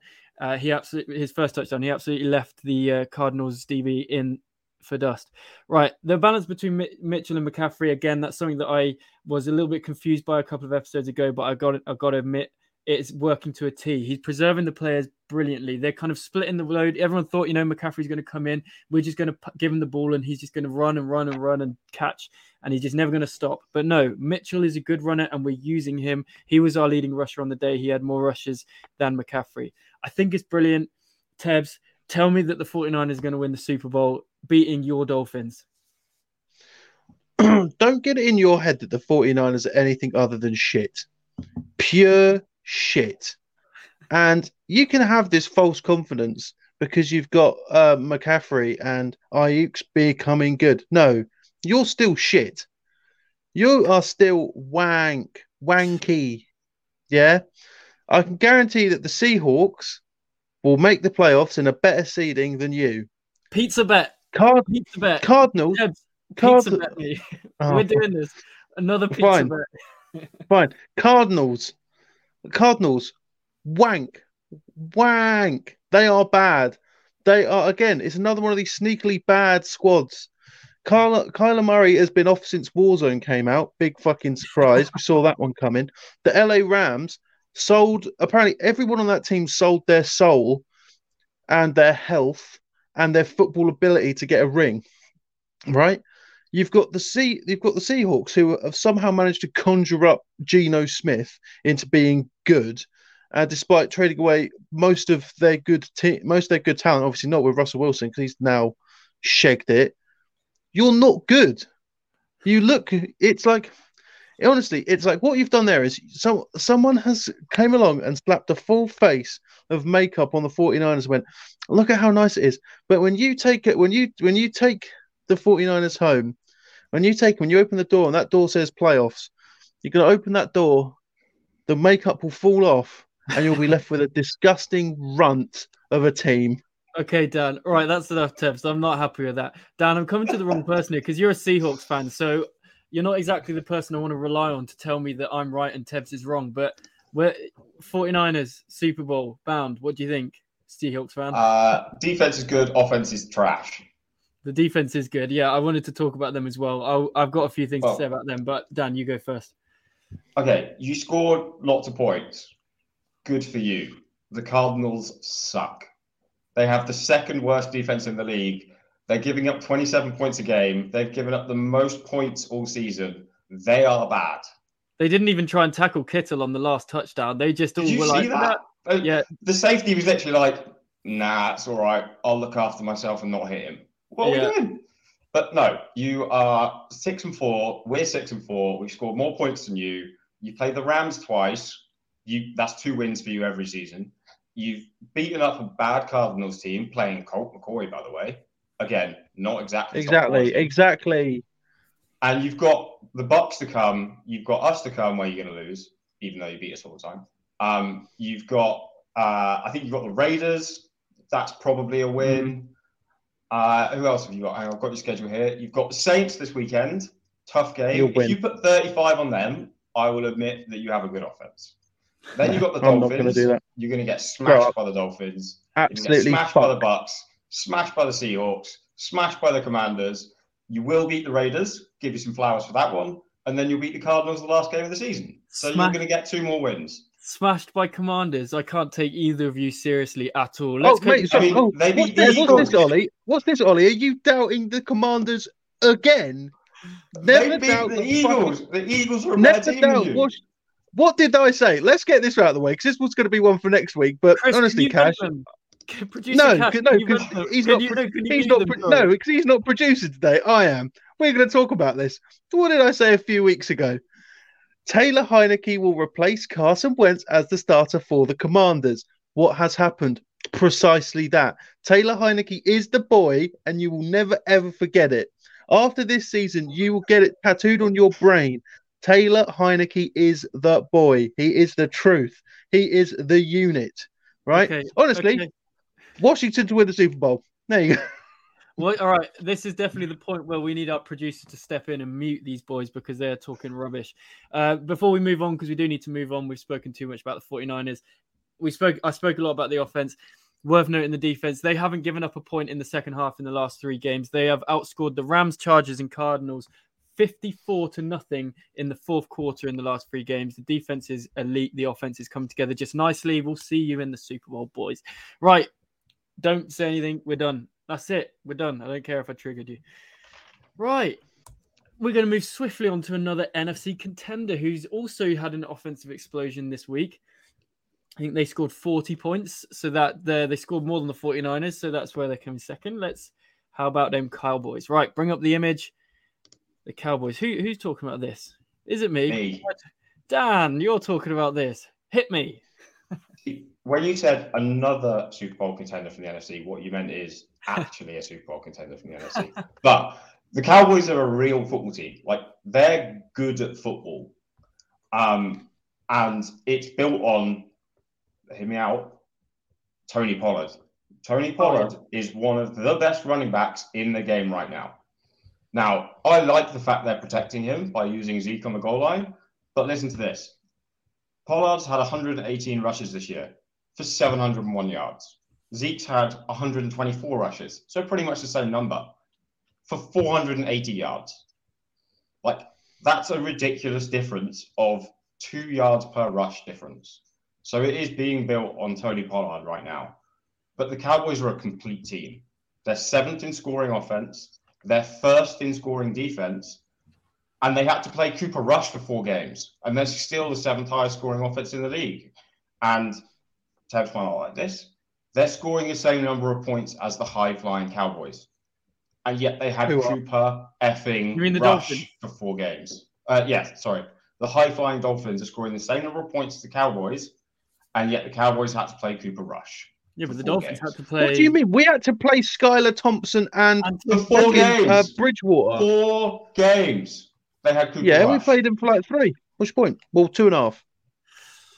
His first touchdown. He absolutely left the Cardinals DB in for dust. Right, the balance between Mitchell and McCaffrey again. That's something that I was a little bit confused by a couple of episodes ago, but I got to admit. It's working to a T. He's preserving the players brilliantly. They're kind of splitting the load. Everyone thought, McCaffrey's going to come in. We're just going to give him the ball and he's just going to run and catch. And he's just never going to stop. But no, Mitchell is a good runner and we're using him. He was our leading rusher on the day. He had more rushes than McCaffrey. I think it's brilliant. Tebs, tell me that the 49ers are going to win the Super Bowl beating your Dolphins. Don't get it in your head that the 49ers are anything other than shit. Pure shit. And you can have this false confidence because you've got McCaffrey and Ayuk's becoming good. No, you're still shit. You are still wanky. Yeah. I can guarantee that the Seahawks will make the playoffs in a better seeding than you. Pizza bet. Pizza bet. Cardinals. Yeah, pizza bet me. Oh. We're doing this. Another pizza bet. Fine. Cardinals, wank. They are bad. They are, again, it's another one of these sneakily bad squads. Kyler Murray has been off since Warzone came out. Big fucking surprise. We saw that one coming. The LA Rams sold, apparently everyone on that team sold their soul and their health and their football ability to get a ring, right? You've got the Seahawks, who have somehow managed to conjure up Geno Smith into being good, despite trading away most of their good talent. Obviously, not with Russell Wilson because he's now shagged it. You're not good. You look. It's like, honestly, it's like what you've done there is someone has came along and slapped a full face of makeup on the 49ers. And went, look at how nice it is. But when you take the 49ers home. When you open the door and that door says playoffs, you're going to open that door, the makeup will fall off and you'll be left with a disgusting runt of a team. Okay, Dan. All right, that's enough tips. I'm not happy with that. Dan, I'm coming to the wrong person here because you're a Seahawks fan, so you're not exactly the person I want to rely on to tell me that I'm right and Tebs is wrong. But we're 49ers, Super Bowl bound. What do you think, Seahawks fan? Defense is good. Offense is trash. The defense is good. Yeah, I wanted to talk about them as well. I've got a few things to say about them, but Dan, you go first. Okay, you scored lots of points. Good for you. The Cardinals suck. They have the second worst defense in the league. They're giving up 27 points a game. They've given up the most points all season. They are bad. They didn't even try and tackle Kittle on the last touchdown. They just all were like that. Yeah. The safety was literally like, nah, it's all right. I'll look after myself and not hit him. What are we doing? But no, you are 6-4. We're 6-4. We've scored more points than you. You play the Rams twice. That's two wins for you every season. You've beaten up a bad Cardinals team playing Colt McCoy, by the way. Again, not exactly. And you've got the Bucs to come. You've got us to come where you're going to lose, even though you beat us all the time. You've got, I think you've got the Raiders. That's probably a win. Who else have you got? Hang on, I've got your schedule here. You've got the Saints this weekend. Tough game. If you put 35 on them, I will admit that you have a good offense. Then you've got the Dolphins. You're going to get smashed by the Dolphins. Absolutely. Smashed by the Bucs. Smashed by the Seahawks. Smashed by the Commanders. You will beat the Raiders. Give you some flowers for that one. And then you'll beat the Cardinals the last game of the season. So you're going to get two more wins. Smashed by Commanders. I can't take either of you seriously at all. They beat the Eagles. What's this, Ollie? Are you doubting the Commanders again? Never doubt the Eagals. The Eagles are a better team than you. What did I say? Let's get this out of the way, because this was going to be one for next week. But Chris, honestly, Cash... because he's not producer today. I am. We're going to talk about this. What did I say a few weeks ago? Taylor Heinicke will replace Carson Wentz as the starter for the Commanders. What has happened? Precisely that. Taylor Heinicke is the boy, and you will never, ever forget it. After this season, you will get it tattooed on your brain. Taylor Heinicke is the boy. He is the truth. He is the unit, right? Okay, honestly, Washington to win the Super Bowl. There you go. Well, all right. This is definitely the point where we need our producer to step in and mute these boys because they are talking rubbish. Before we move on, because we do need to move on, we've spoken too much about the 49ers. I spoke a lot about the offense. Worth noting the defense. They haven't given up a point in the second half in the last three games. They have outscored the Rams, Chargers, and Cardinals 54-0 in the fourth quarter in the last three games. The defense is elite. The offense has come together just nicely. We'll see you in the Super Bowl, boys. Right. Don't say anything. We're done. That's it. We're done. I don't care if I triggered you. Right. We're going to move swiftly on to another NFC contender who's also had an offensive explosion this week. I think they scored 40 points. So that they scored more than the 49ers. So that's where they're coming second. How about them Cowboys? Right. Bring up the image. The Cowboys. Who's talking about this? Is it me? Dan, you're talking about this. Hit me. When you said another Super Bowl contender from the NFC, what you meant is actually a Super Bowl contender from the NFC. But the Cowboys are a real football team. They're good at football. And it's built on, hear me out, Tony Pollard. Tony Pollard is one of the best running backs in the game right now. Now, I like the fact they're protecting him by using Zeke on the goal line, but listen to this. Pollard's had 118 rushes this year for 701 yards. Zeke's had 124 rushes, so pretty much the same number, for 480 yards. That's a ridiculous difference of 2 yards per rush difference. So it is being built on Tony Pollard right now. But the Cowboys are a complete team. They're 7th in scoring offense. They're first in scoring defense, and they had to play Cooper Rush for 4 games, and they're still the 7th highest scoring offense in the league. And Tebs might not like this. They're scoring the same number of points as the high-flying Cowboys, and yet they had Cooper effing Rush for 4 games. The high-flying Dolphins are scoring the same number of points as the Cowboys, and yet the Cowboys had to play Cooper Rush. Yeah, but the Dolphins had to play... What do you mean? We had to play Skylar Thompson and 4 games. Bridgewater. 4 games. They had Cooper Rush. We played him for 3. What's your point? Well, 2.5.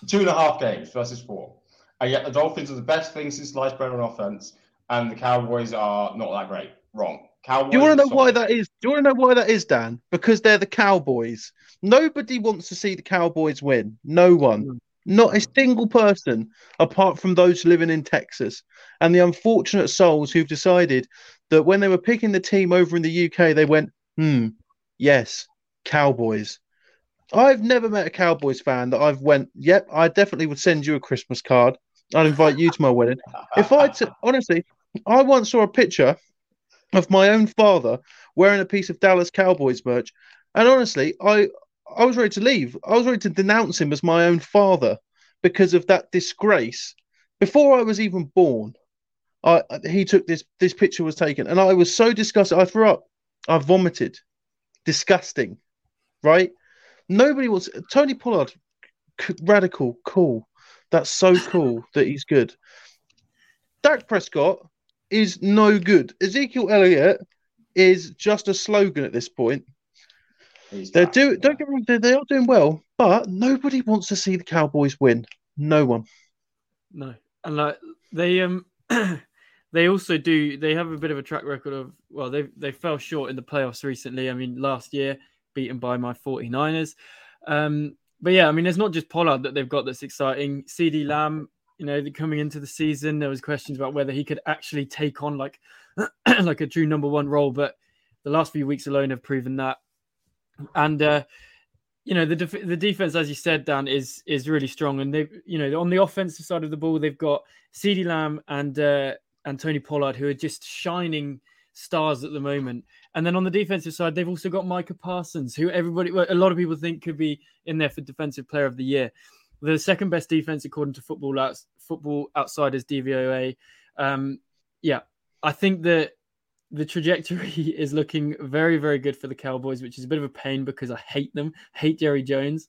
2.5 games versus 4. And yet the Dolphins are the best thing since sliced bread on offense, and the Cowboys are not that great. Wrong. Cowboys, do you want to know why that is? Do you want to know why that is, Dan? Because they're the Cowboys. Nobody wants to see the Cowboys win. No one. Not a single person, apart from those living in Texas. And the unfortunate souls who've decided that when they were picking the team over in the UK, they went, yes, Cowboys. I've never met a Cowboys fan that I've went, yep, I definitely would send you a Christmas card. I'd invite you to my wedding. Honestly, I once saw a picture of my own father wearing a piece of Dallas Cowboys merch. And honestly, I was ready to leave. I was ready to denounce him as my own father because of that disgrace. Before I was even born, he took this picture was taken. And I was so disgusted. I threw up. I vomited. Disgusting. Right? Nobody was. Tony Pollard, radical, cool. That's so cool that he's good. Dak Prescott is no good. Ezekiel Elliott is just a slogan at this point. Don't get me wrong, they are doing well, but nobody wants to see the Cowboys win. No one. No, and like they also do. They have a bit of a track record of they fell short in the playoffs recently. I mean, last year beaten by my 49ers. But yeah, I mean, it's not just Pollard that they've got that's exciting. CeeDee Lamb, coming into the season, there was questions about whether he could actually take on like a true number one role, but the last few weeks alone have proven that. And the defense, as you said, Dan, is really strong. And they, on the offensive side of the ball, they've got CeeDee Lamb and Tony Pollard, who are just shining stars at the moment. And then on the defensive side, they've also got Micah Parsons, who a lot of people think could be in there for Defensive Player of the Year. The second best defense according to Football Outsiders DVOA. I think that the trajectory is looking very, very good for the Cowboys, which is a bit of a pain because I hate them. I hate Jerry Jones.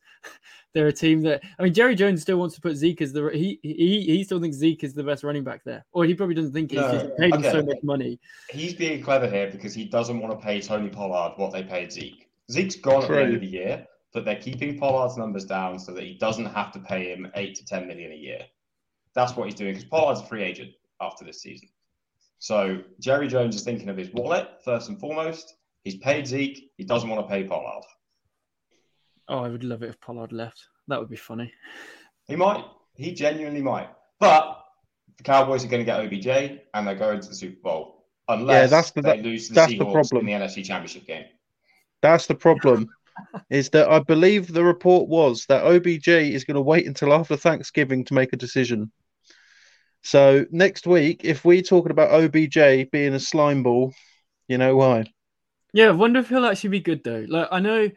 They're a team that Jerry Jones still wants to put Zeke as the he still thinks Zeke is the best running back there, or he probably doesn't think he's paid him so much money. He's being clever here because he doesn't want to pay Tony Pollard what they paid Zeke. Zeke's gone at the end of the year, but they're keeping Pollard's numbers down so that he doesn't have to pay him $8 to $10 million a year. That's what he's doing because Pollard's a free agent after this season. So Jerry Jones is thinking of his wallet, first and foremost. He's paid Zeke. He doesn't want to pay Pollard. Oh, I would love it if Pollard left. That would be funny. He might. He genuinely might. But the Cowboys are going to get OBJ, and they're going to the Super Bowl. Unless they lose to the Seahawks in the NFC Championship game. That's the problem, is that I believe the report was that OBJ is going to wait until after Thanksgiving to make a decision. So next week, if we're talking about OBJ being a slime ball, you know why. Yeah, I wonder if he'll actually be good though. Like I know,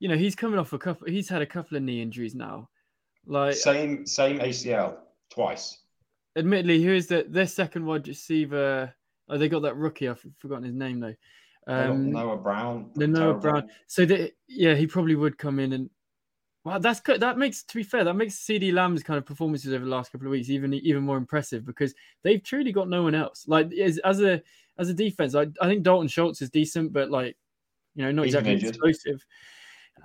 he's coming off he's had a couple of knee injuries now. Like same ACL twice. Admittedly, who is their second wide receiver? Oh, they got that rookie. I've forgotten his name though. Noah Brown. Noah Brown. So he probably would come in and. Wow, that's good. To be fair, that makes CeeDee Lamb's kind of performances over the last couple of weeks even more impressive because they've truly got no one else. Like as a defense, I think Dalton Schultz is decent, but not exactly explosive.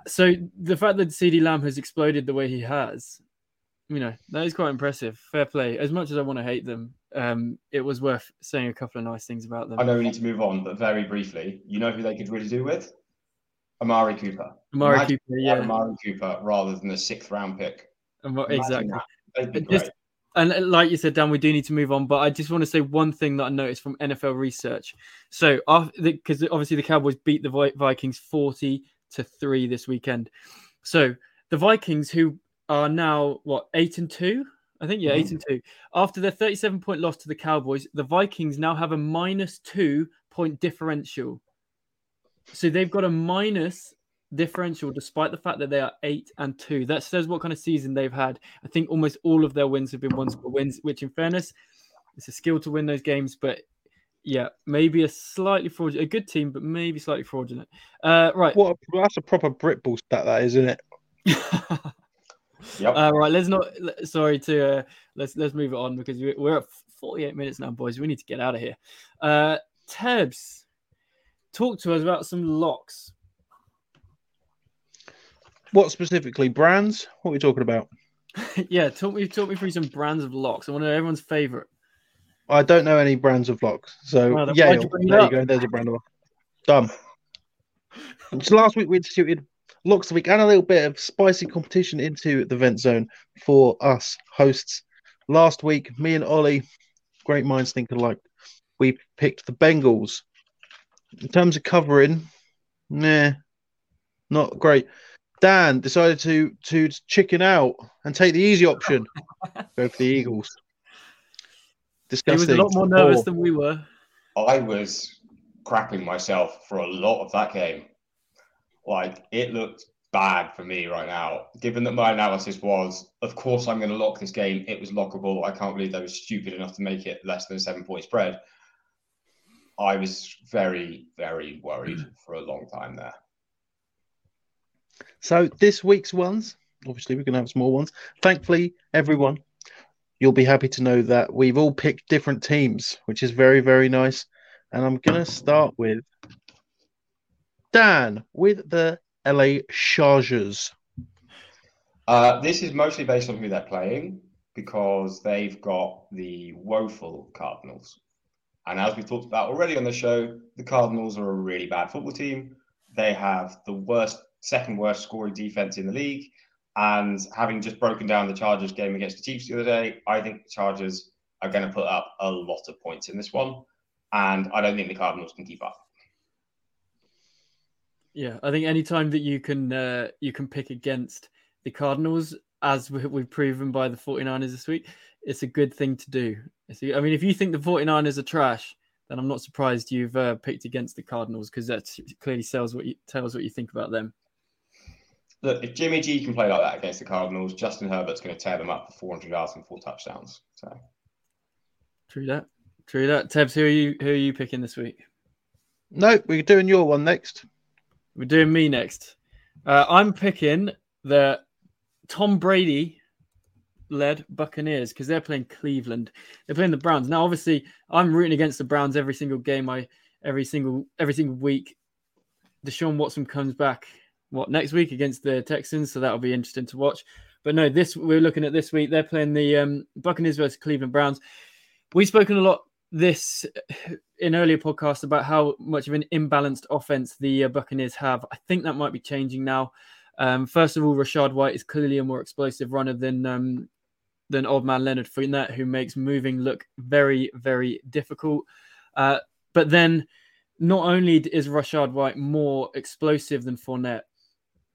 So the fact that CeeDee Lamb has exploded the way he has, that is quite impressive. Fair play. As much as I want to hate them, it was worth saying a couple of nice things about them. I know we need to move on, but very briefly, who they could really do with? Amari Cooper. Amari Cooper rather than a 6th round pick. Exactly. And like you said, Dan, we do need to move on, but I just want to say one thing that I noticed from NFL research. So, because obviously the Cowboys beat the Vikings 40-3 this weekend. So the Vikings, who are now, 8-2? I think, 8-2. After their 37-point loss to the Cowboys, the Vikings now have a -2 point differential. So they've got a minus differential despite the fact that they are 8-2. That says what kind of season they've had. I think almost all of their wins have been one-score wins, which in fairness, it's a skill to win those games. But yeah, maybe a slightly fraudulent, a good team, but maybe slightly fraudulent. Right. Well, that's a proper Brit Bull stat that is, isn't it? Yep. Right. Let's move it on because we're at 48 minutes now, boys. We need to get out of here. Tebs. Talk to us about some locks. What specifically? Brands? What are we talking about? Yeah, talk me through some brands of locks. I want to know everyone's favourite. I don't know any brands of locks. So, Yale, there you go. There's a brand of locks. Done. So last week, we instituted Locks of the Week and a little bit of spicy competition into the Vent Zone for us hosts. Last week, me and Ollie, great minds think alike, we picked the Bengals. In terms of covering, nah, not great. Dan decided to chicken out and take the easy option. Go for the Eagles. Disgusting. He was a lot more nervous than we were. I was crapping myself for a lot of that game. Like, it looked bad for me right now. Given that my analysis was, of course I'm going to lock this game. It was lockable. I can't believe they were stupid enough to make it less than a 7-point spread. I was very, very worried for a long time there. So this week's ones, obviously we're going to have some more ones. Thankfully, everyone, you'll be happy to know that we've all picked different teams, which is very, very nice. And I'm going to start with Dan with the LA Chargers. This is mostly based on who they're playing because they've got the woeful Cardinals. And as we talked about already on the show, the Cardinals are a really bad football team. They have the second worst scoring defense in the league. And having just broken down the Chargers game against the Chiefs the other day, I think the Chargers are going to put up a lot of points in this one. And I don't think the Cardinals can keep up. Yeah, I think any time that you can pick against the Cardinals, as we've proven by the 49ers this week, it's a good thing to do. I mean, if you think the 49ers are trash, then I'm not surprised you've picked against the Cardinals because that clearly tells what you think about them. Look, if Jimmy G can play like that against the Cardinals, Justin Herbert's going to tear them up for 400 yards and 4 touchdowns. So, true that. Tebs, who are you picking this week? No, we're doing your one next. We're doing me next. I'm picking the Tom Brady-led Buccaneers because they're playing Cleveland. They're playing the Browns. Now, obviously, I'm rooting against the Browns every single game. Every single week. Deshaun Watson comes back next week against the Texans, so that'll be interesting to watch. But no, we're looking at this week. They're playing the Buccaneers versus Cleveland Browns. We've spoken a lot this in earlier podcasts about how much of an imbalanced offense the Buccaneers have. I think that might be changing now. First of all, Rashad White is clearly a more explosive runner than old man Leonard Fournette, who makes moving look very, very difficult. But then not only is Rashad White more explosive than Fournette,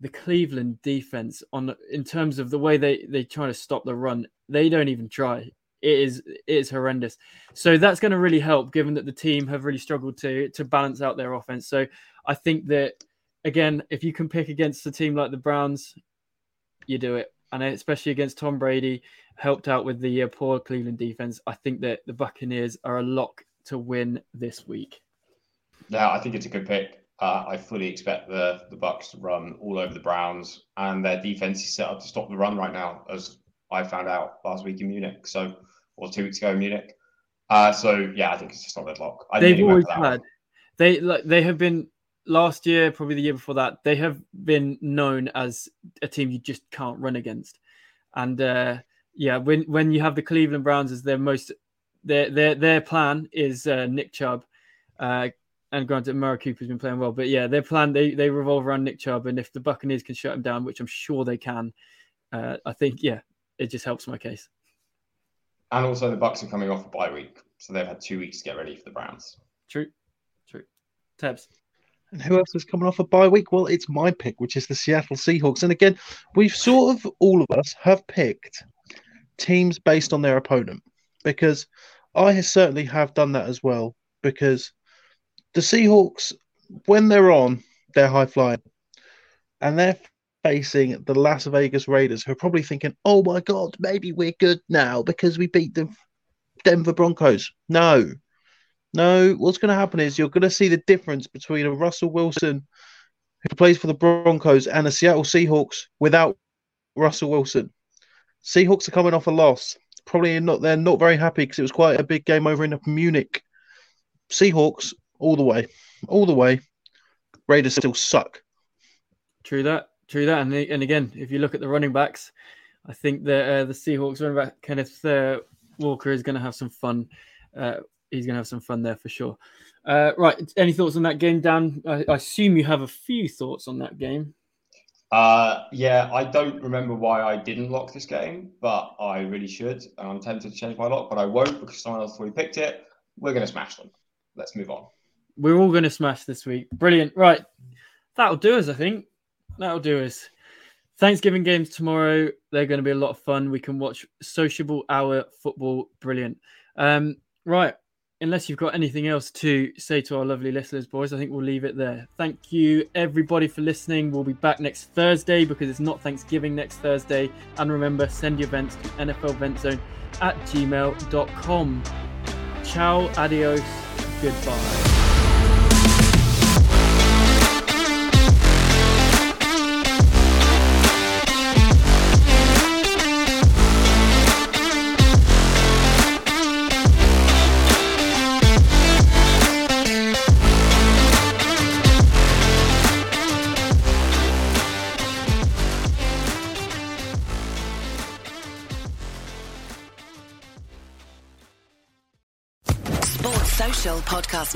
the Cleveland defense, in terms of the way they try to stop the run, they don't even try. It is horrendous. So that's going to really help, given that the team have really struggled to balance out their offense. So I think that, again, if you can pick against a team like the Browns, you do it. And especially against Tom Brady, helped out with the poor Cleveland defense, I think that the Buccaneers are a lock to win this week. Yeah, I think it's a good pick. I fully expect the Bucs to run all over the Browns, and their defense is set up to stop the run right now, as I found out last week in Munich. So, or 2 weeks ago in Munich. So yeah, I think it's just not a lock. They have been last year, probably the year before that. They have been known as a team you just can't run against. And when you have the Cleveland Browns as their plan is Nick Chubb, and granted Amari Cooper's been playing well, but yeah, their plan they revolve around Nick Chubb, and if the Buccaneers can shut him down, which I'm sure they can, I think it just helps my case. And also the Bucs are coming off a bye week, so they've had 2 weeks to get ready for the Browns. True. Tabs. And who else is coming off a bye week? Well, it's my pick, which is the Seattle Seahawks. And again, we've sort of, all of us, have picked teams based on their opponent, because I certainly have done that as well, because the Seahawks, when they're on, they're high-flying. And they're facing the Las Vegas Raiders, who are probably thinking, oh my God, maybe we're good now because we beat the Denver Broncos. No, what's going to happen is you're going to see the difference between a Russell Wilson who plays for the Broncos and a Seattle Seahawks without Russell Wilson. Seahawks are coming off a loss. Probably not. They're not very happy because it was quite a big game over in Munich. Seahawks, all the way. Raiders still suck. True that. And again, if you look at the running backs, I think that the Seahawks running back Kenneth Walker is going to have some fun he's going to have some fun there for sure. Right. Any thoughts on that game, Dan? I assume you have a few thoughts on that game. Yeah, I don't remember why I didn't lock this game, but I really should. And I'm tempted to change my lock, but I won't because someone else already picked it. We're going to smash them. Let's move on. We're all going to smash this week. Brilliant. Right. That'll do us, I think. That'll do us. Thanksgiving games tomorrow. They're going to be a lot of fun. We can watch sociable hour football. Brilliant. Right. Unless you've got anything else to say to our lovely listeners, boys, I think we'll leave it there. Thank you, everybody, for listening. We'll be back next Thursday because it's not Thanksgiving next Thursday. And remember, send your vents to NFLVentZone@gmail.com. Ciao, adios, goodbye. Podcast